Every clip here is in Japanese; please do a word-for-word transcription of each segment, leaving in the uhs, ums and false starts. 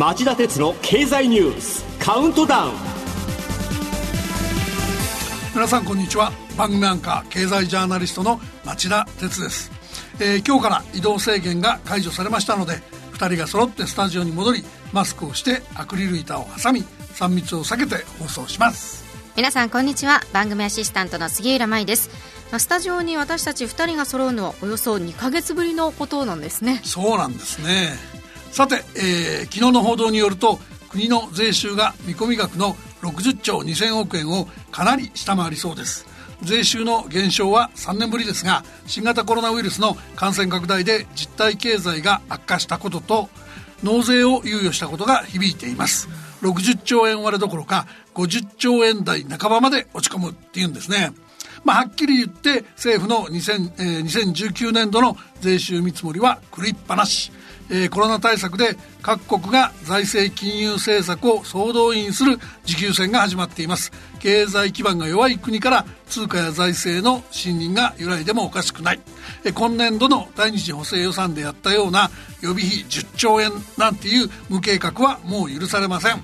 町田鉄の経済ニュースカウントダウン。皆さんこんにちは。番組アンカー経済ジャーナリストの町田鉄です。えー、今日から移動制限が解除されましたので、ふたりが揃ってスタジオに戻り、マスクをしてアクリル板を挟み、さん密を避けて放送します。皆さんこんにちは。番組アシスタントの杉浦舞です。スタジオに私たちふたりが揃うのはおよそにかげつぶりのことなんですね。そうなんですね。さて、えー、昨日の報道によると、国の税収が見込み額のろくじゅっちょうにせんおくえんをかなり下回りそうです。税収の減少はさんねんぶりですが、新型コロナウイルスの感染拡大で実体経済が悪化したことと、納税を猶予したことが響いています。ろくじゅっちょうえん割れどころかごじゅっちょうえん台半ばまで落ち込むっていうんですね。まあ、はっきり言って政府のにせんじゅうきゅうねんどの税収見積もりは狂いっぱなし。えー、コロナ対策で各国が財政金融政策を総動員する持久戦が始まっています。経済基盤が弱い国から通貨や財政の信任が揺らいでもおかしくない。えー、今年度の第二次補正予算でやったような予備費じゅっちょうえんなんていう無計画はもう許されません。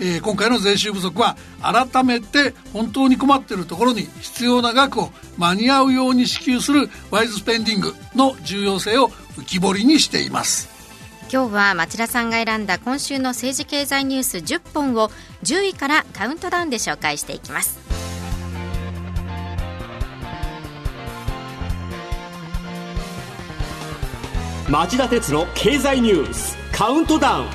えー、今回の税収不足は改めて本当に困っているところに必要な額を間に合うように支給するワイズスペンディングの重要性を浮き彫りにしています。今日は町田さんが選んだ今週の政治経済ニュースじゅっぽんをじゅういからカウントダウンで紹介していきます。町田鉄の経済ニュースカウントダウン、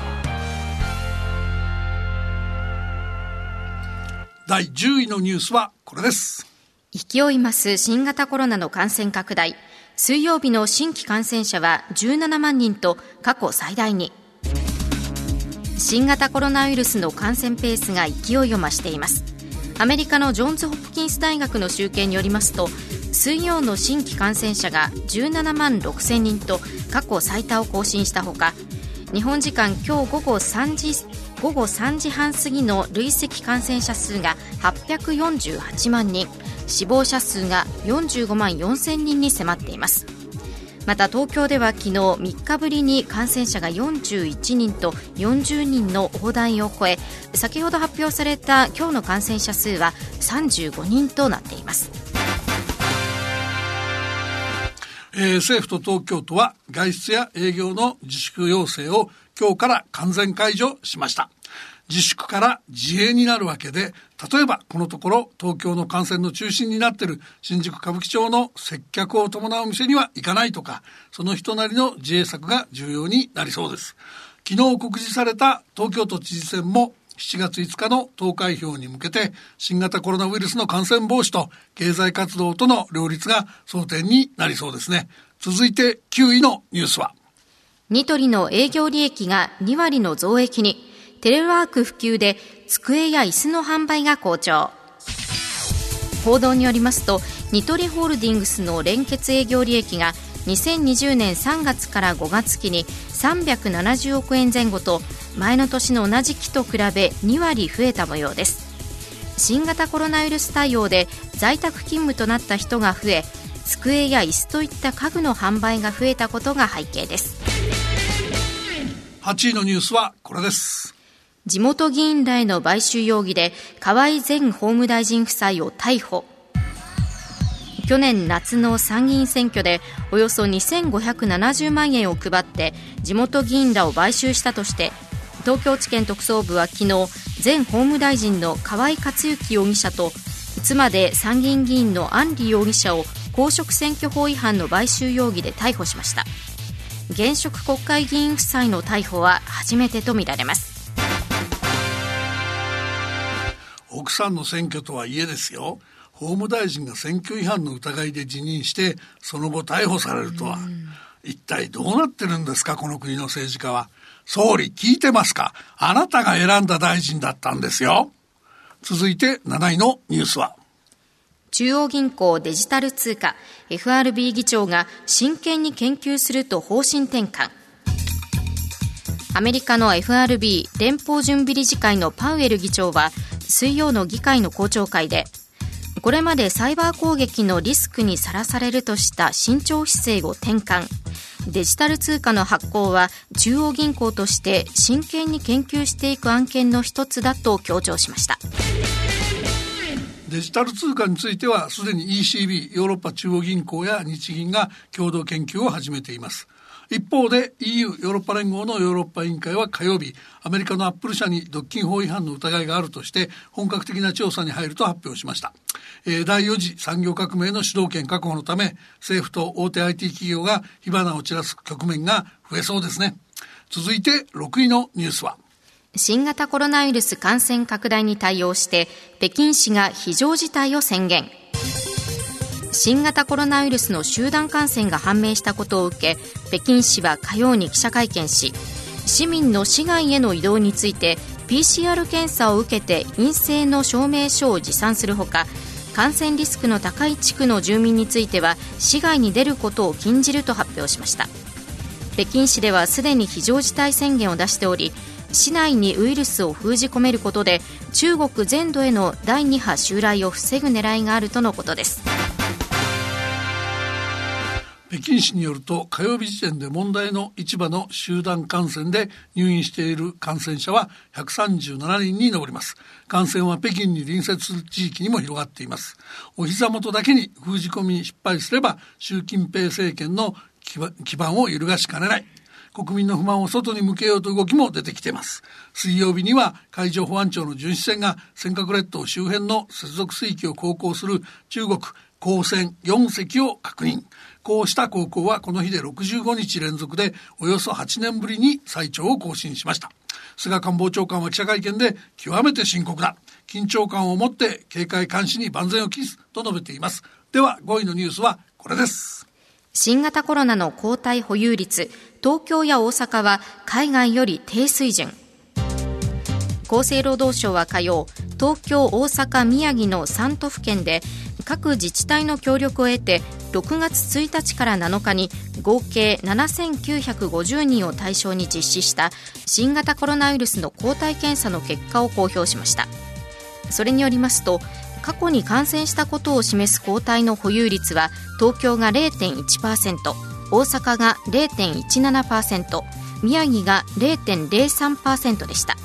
だいじゅういのニュースはこれです。勢い増す新型コロナの感染拡大。水曜日の新規感染者はじゅうななまんにんと過去最大に。新型コロナウイルスの感染ペースが勢いを増しています。アメリカのジョンズ・ホプキンス大学の集計によりますと、水曜の新規感染者がじゅうななまんろくせんにんと過去最多を更新したほか、日本時間今日午後3時、午後さんじはん過ぎの累積感染者数がはっぴゃくよんじゅうはちまんにん、死亡者数がよんじゅうごまんよんせんにんに迫っています。また東京では昨日みっかぶりに感染者がよんじゅういちにんとよんじゅうにんの大台を超え、先ほど発表された今日の感染者数はさんじゅうごにんとなっています。えー、政府と東京都は外出や営業の自粛要請を今日から完全解除しました。自粛から自営になるわけで、例えばこのところ東京の感染の中心になっている新宿歌舞伎町の接客を伴う店には行かないとか、その人なりの自衛策が重要になりそうです。昨日告示された東京都知事選もしちがついつかの投開票に向けて、新型コロナウイルスの感染防止と経済活動との両立が争点になりそうですね。続いてきゅういのニュースは、ニトリの営業利益がにわりの増益に。テレワーク普及で机や椅子の販売が好調。報道によりますと、ニトリホールディングスの連結営業利益がにせんにじゅうねんさんがつからごがつ期にさんびゃくななじゅうおくえん前後と、前の年の同じ期と比べにわり増えた模様です。新型コロナウイルス対応で在宅勤務となった人が増え、机や椅子といった家具の販売が増えたことが背景です。はちいのニュースはこれです。地元議員らへの買収容疑で河井前法務大臣夫妻を逮捕。去年夏の参議院選挙でおよそにせんごひゃくななじゅうまんえんを配って地元議員らを買収したとして、東京地検特捜部は昨日、前法務大臣の河井克行容疑者と妻で参議院議員の安里容疑者を公職選挙法違反の買収容疑で逮捕しました。現職国会議員夫妻の逮捕は初めてとみられます。奥さんの選挙とはいえですよ、法務大臣が選挙違反の疑いで辞任してその後逮捕されるとは、一体どうなってるんですか、この国の政治家は。総理聞いてますか？あなたが選んだ大臣だったんですよ。続いてなないのニュースは、中央銀行デジタル通貨 エフアールビー 議長が真剣に研究すると方針転換。アメリカの エフアールビー 連邦準備理事会のパウエル議長は水曜の議会の公聴会で、これまでサイバー攻撃のリスクにさらされるとした慎重姿勢を転換。デジタル通貨の発行は中央銀行として真剣に研究していく案件の一つだと強調しました。デジタル通貨についてはすでに イーシービー ヨーロッパ中央銀行や日銀が共同研究を始めています。一方で イーユー ヨーロッパ連合のヨーロッパ委員会は火曜日、アメリカのアップル社に独禁法違反の疑いがあるとして本格的な調査に入ると発表しました。えー、だいよん次産業革命の主導権確保のため、政府と大手 アイティー 企業が火花を散らす局面が増えそうですね。続いてろくいのニュースは、新型コロナウイルス感染拡大に対応して北京市が非常事態を宣言。新型コロナウイルスの集団感染が判明したことを受け、北京市は火曜に記者会見し、市民の市外への移動について ピーシーアール 検査を受けて陰性の証明書を持参するほか、感染リスクの高い地区の住民については市外に出ることを禁じると発表しました。北京市ではすでに非常事態宣言を出しており、市内にウイルスを封じ込めることで中国全土へのだいに波襲来を防ぐ狙いがあるとのことです。北京市によると、火曜日時点で問題の市場の集団感染で入院している感染者はひゃくさんじゅうななにんに上ります。感染は北京に隣接する地域にも広がっています。お膝元だけに封じ込みに失敗すれば習近平政権の基盤を揺るがしかねない。国民の不満を外に向けようという動きも出てきています。水曜日には海上保安庁の巡視船が尖閣列島周辺の接続水域を航行する中国航船よん隻を確認。こうした航行はこの日でろくじゅうごにち連続でおよそはちねんぶりに最長を更新しました。菅官房長官は記者会見で、極めて深刻だ、緊張感を持って警戒監視に万全を期すと述べています。ではごいのニュースはこれです。新型コロナの抗体保有率、東京や大阪は海外より低水準。厚生労働省は火曜、東京、大阪、宮城のさん都府県で各自治体の協力を得てろくがつついたちからなのかに合計ななせんきゅうひゃくごじゅうにんを対象に実施した新型コロナウイルスの抗体検査の結果を公表しました。それによりますと、過去に感染したことを示す抗体の保有率は東京が れいてんいちパーセント、大阪が れいてんいちななパーセント、宮城が れいてんぜろさんパーセント でした。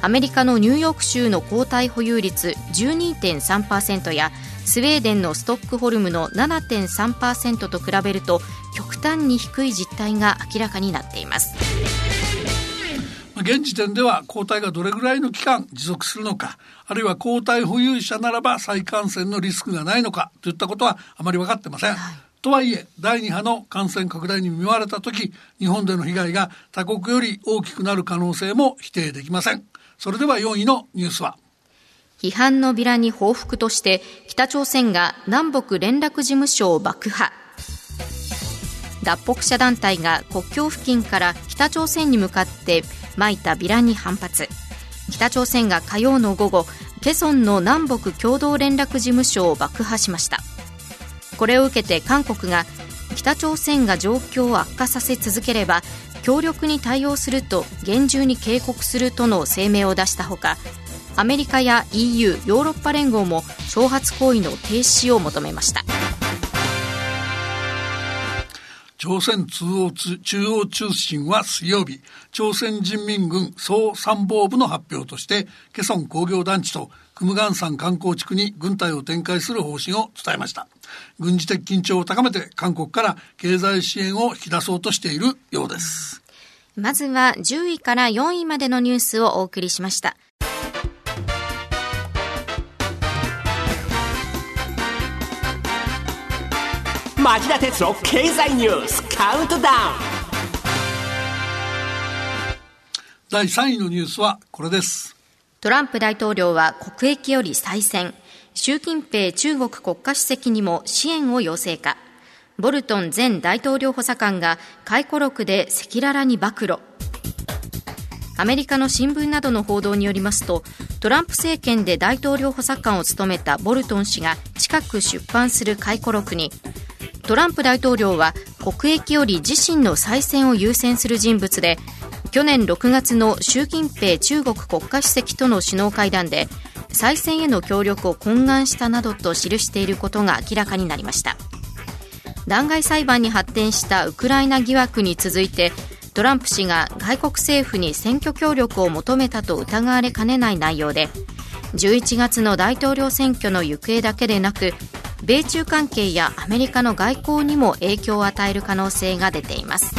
アメリカのニューヨーク州の抗体保有率 じゅうにてんさんパーセント やスウェーデンのストックホルムの ななてんさんパーセント と比べると極端に低い実態が明らかになっています。現時点では抗体がどれぐらいの期間持続するのか、あるいは抗体保有者ならば再感染のリスクがないのかといったことはあまり分かってません。はい、とはいえだいに波の感染拡大に見舞われた時、日本での被害が他国より大きくなる可能性も否定できません。それではよんいのニュースは、批判のビラに報復として北朝鮮が南北連絡事務所を爆破。脱北者団体が国境付近から北朝鮮に向かって撒いたビラに反発。北朝鮮が火曜の午後、ケソンの南北共同連絡事務所を爆破しました。これを受けて韓国が、北朝鮮が状況を悪化させ続ければ強力に対応すると厳重に警告するとの声明を出したほか、アメリカや イーユー ヨーロッパ連合も挑発行為の停止を求めました。朝鮮中央通信は水曜日、朝鮮人民軍総参謀部の発表としてケソン工業団地とクムガン山観光地区に軍隊を展開する方針を伝えました。軍事的緊張を高めて韓国から経済支援を引き出そうとしているようです。まずはじゅういからよんいまでのニュースをお送りしました。町田哲郎経済ニュースカウントダウン。だいさんいのニュースはこれです。トランプ大統領は国益より再選、習近平中国国家主席にも支援を要請か。ボルトン前大統領補佐官が回顧録で赤裸々に暴露。アメリカの新聞などの報道によりますと、トランプ政権で大統領補佐官を務めたボルトン氏が近く出版する回顧録に、トランプ大統領は国益より自身の再選を優先する人物で、去年ろくがつの習近平中国国家主席との首脳会談で再選への協力を懇願したなどと記していることが明らかになりました。弾劾裁判に発展したウクライナ疑惑に続いて、トランプ氏が外国政府に選挙協力を求めたと疑われかねない内容で、じゅういちがつの大統領選挙の行方だけでなく、米中関係やアメリカの外交にも影響を与える可能性が出ています。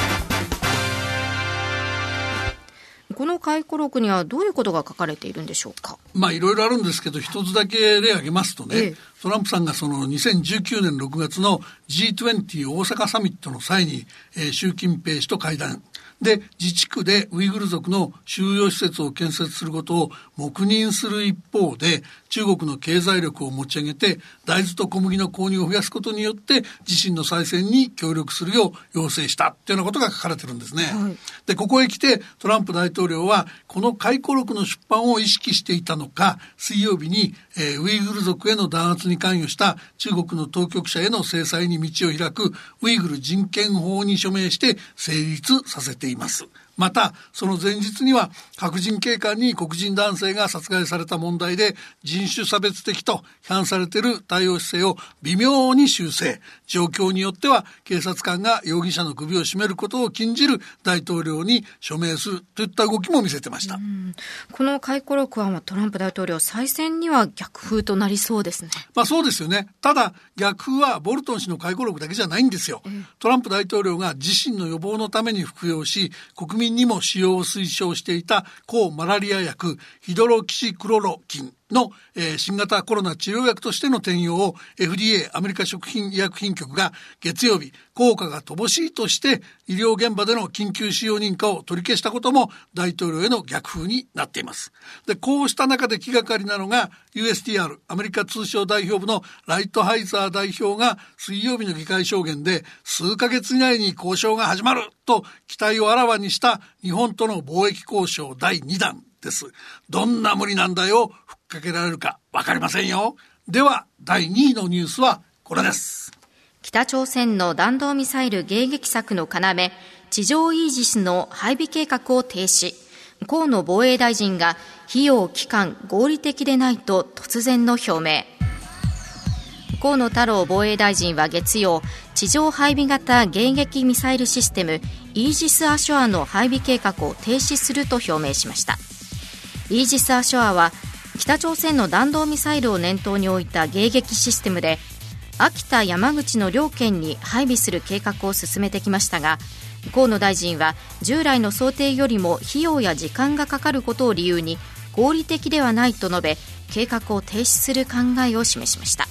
この回顧録にはどういうことが書かれているんでしょうか。まあ、いろいろあるんですけど、一つだけ例を挙げますとね、ええ、トランプさんがそのにせんじゅうきゅうねんろくがつの ジートゥエンティー 大阪サミットの際に、えー、習近平氏と会談で、自治区でウイグル族の収容施設を建設することを黙認する一方で、中国の経済力を持ち上げて大豆と小麦の購入を増やすことによって自身の再選に協力するよう要請したというようなことが書かれてるんですね、はい、でここへ来てトランプ大統領はこの回顧録の出版を意識していたのか、水曜日に、えー、ウイグル族への弾圧に関与した中国の当局者への制裁に道を開くウイグル人権法に署名して成立させていますいます。またその前日には白人警官に黒人男性が殺害された問題で人種差別的と批判されている対応姿勢を微妙に修正、状況によっては警察官が容疑者の首を絞めることを禁じる大統領に署名するといった動きも見せてました。うん、この回顧録はトランプ大統領再選には逆風となりそうですね。まあ、そうですよね。ただ逆風はボルトン氏の回顧録だけじゃないんですよ、うん、トランプ大統領が自身の予防のために服用し国民にも使用を推奨していた抗マラリア薬ヒドロキシクロロキンの、えー、新型コロナ治療薬としての転用を エフディーエー アメリカ食品医薬品局が月曜日効果が乏しいとして医療現場での緊急使用認可を取り消したことも大統領への逆風になっています。でこうした中で気がかりなのが ユーエスティーアール アメリカ通商代表部のライトハイザー代表が水曜日の議会証言で数ヶ月以内に交渉が始まると期待をあらわにした日本との貿易交渉だいにだんです。どんな無理難題をふっかけられるか分かりませんよ。ではだいにいのニュースはこれです。北朝鮮の弾道ミサイル迎撃策の要、地上イージスの配備計画を停止、河野防衛大臣が費用期間合理的でないと突然の表明。河野太郎防衛大臣は月曜、地上配備型迎撃ミサイルシステムイージス・アショアの配備計画を停止すると表明しました。イージス・アショアは北朝鮮の弾道ミサイルを念頭に置いた迎撃システムで、秋田、山口の両県に配備する計画を進めてきましたが、河野大臣は従来の想定よりも費用や時間がかかることを理由に合理的ではないと述べ、計画を停止する考えを示しました。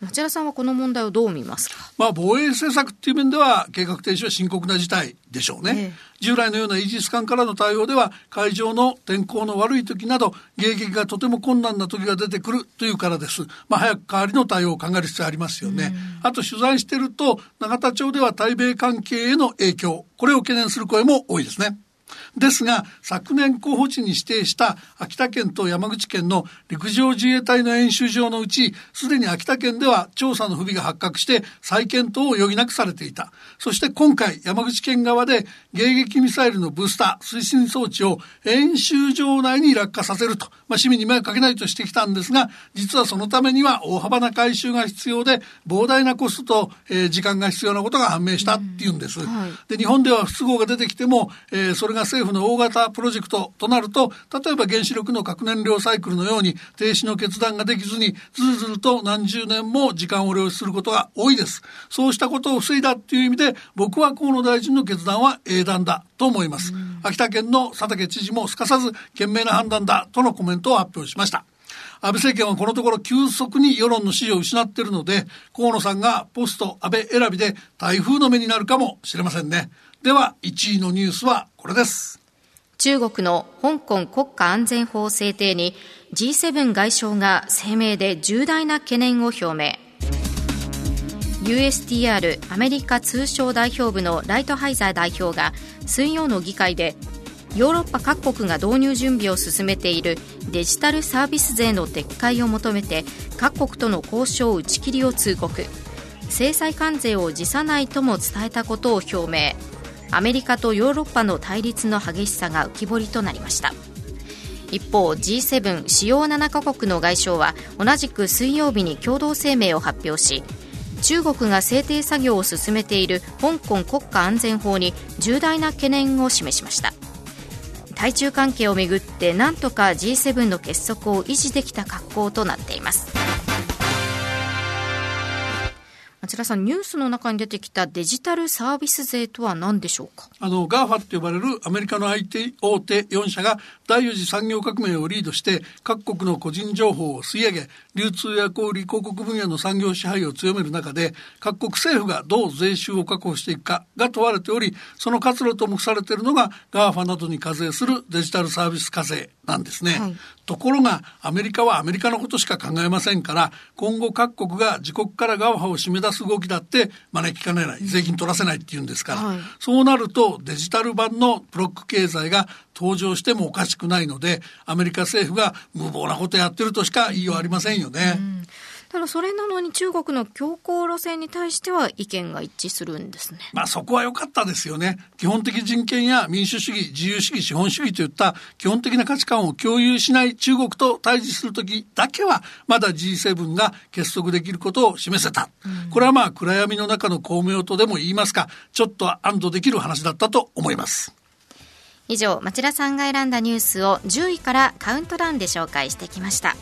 町田さんはこの問題をどう見ますか。まあ、防衛政策という面では計画停止は深刻な事態でしょうね、ええ、従来のようなイージス艦からの対応では海上の天候の悪い時など迎撃がとても困難な時が出てくるというからです、まあ、早く代わりの対応を考える必要ありますよね、うん、あと取材していると永田町では対米関係への影響、これを懸念する声も多いですね。ですが昨年候補地に指定した秋田県と山口県の陸上自衛隊の演習場のうち、すでに秋田県では調査の不備が発覚して再検討を余儀なくされていた。そして今回山口県側で迎撃ミサイルのブースター推進装置を演習場内に落下させると、まあ、市民に迷惑かけないとしてきたんですが、実はそのためには大幅な改修が必要で膨大なコストと、えー、時間が必要なことが判明したっていうんです、うん、はい、で日本では不都合が出てきても、えー、それが政府の大型プロジェクトとなると、例えば原子力の核燃料サイクルのように停止の決断ができずにずるずると何十年も時間を浪費することが多いです。そうしたことを防いだという意味で僕は河野大臣の決断は英断だと思います、うん、秋田県の佐竹知事もすかさず賢明な判断だとのコメントを発表しました。安倍政権はこのところ急速に世論の支持を失っているので、河野さんがポスト安倍選びで台風の目になるかもしれませんね。ではいちいのニュースはこれです。中国の香港国家安全法制定に ジーセブン 外相が声明で重大な懸念を表明。 ユーエスティーアール アメリカ通商代表部のライトハイザー代表が水曜の議会で、ヨーロッパ各国が導入準備を進めているデジタルサービス税の撤回を求めて各国との交渉打ち切りを通告、制裁関税を辞さないとも伝えたことを表明。アメリカとヨーロッパの対立の激しさが浮き彫りとなりました。一方 ジーセブン 主要ななかこくの外相は同じく水曜日に共同声明を発表し、中国が制定作業を進めている香港国家安全法に重大な懸念を示しました。対中関係をめぐってなんとか ジーセブン の結束を維持できた格好となっています。町田さん、ニュースの中に出てきたデジタルサービス税とは何でしょうか。あの ガファ と呼ばれるアメリカの アイティー 大手よんしゃが第よん次産業革命をリードして各国の個人情報を吸い上げ、流通や小売広告分野の産業支配を強める中で、各国政府がどう税収を確保していくかが問われており、その活路と目されているのが ガファ などに課税するデジタルサービス課税なんですね、はい、ところがアメリカはアメリカのことしか考えませんから、今後各国が自国から ガファ を締め出す動きだって招きかねない、税金取らせないっていうんですから、はい、そうなるとデジタル版のブロック経済が登場してもおかしくないので、アメリカ政府が無謀なことやってるとしか言いようありませんよね、うん、ただそれなのに中国の強硬路線に対しては意見が一致するんですね。まあそこは良かったですよね。基本的人権や民主主義、自由主義、資本主義といった基本的な価値観を共有しない中国と対峙するときだけはまだ ジーセブン が結束できることを示せた、うん、これはまあ暗闇の中の光明とでも言いますか、ちょっと安堵できる話だったと思います。以上、町田さんが選んだニュースをじゅういからカウントダウンで紹介してきました。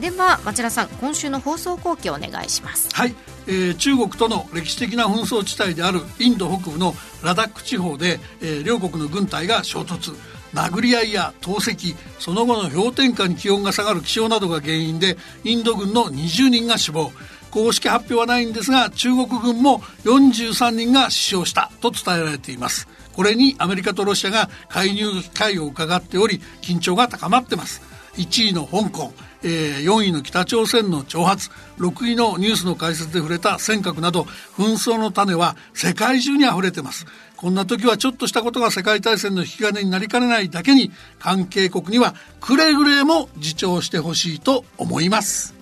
では町田さん、今週の放送後期をお願いします。はい、えー、中国との歴史的な紛争地帯であるインド北部のラダック地方で、えー、両国の軍隊が衝突、殴り合いや投石、その後の氷点下に気温が下がる気象などが原因でインド軍のにじゅうにんが死亡、公式発表はないんですが中国軍もよんじゅうさんにんが死傷したと伝えられています。これにアメリカとロシアが介入機会を伺っており、緊張が高まっています。いちいの香港、えー、よんいの北朝鮮の挑発、ろくいのニュースの解説で触れた尖閣など紛争の種は世界中にあふれています。こんな時はちょっとしたことが世界大戦の引き金になりかねないだけに、関係国にはくれぐれも自重してほしいと思います。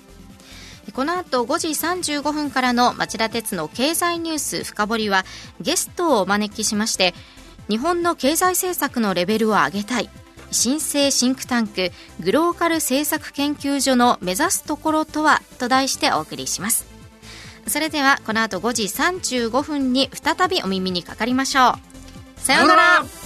この後ごじさんじゅうごふんからの町田鉄の経済ニュース深掘りは、ゲストをお招きしまして、日本の経済政策のレベルを上げたい、新生シンクタンクグローカル政策研究所の目指すところとはと題してお送りします。それではこの後ごじさんじゅうごふんに再びお耳にかかりましょう。さようなら。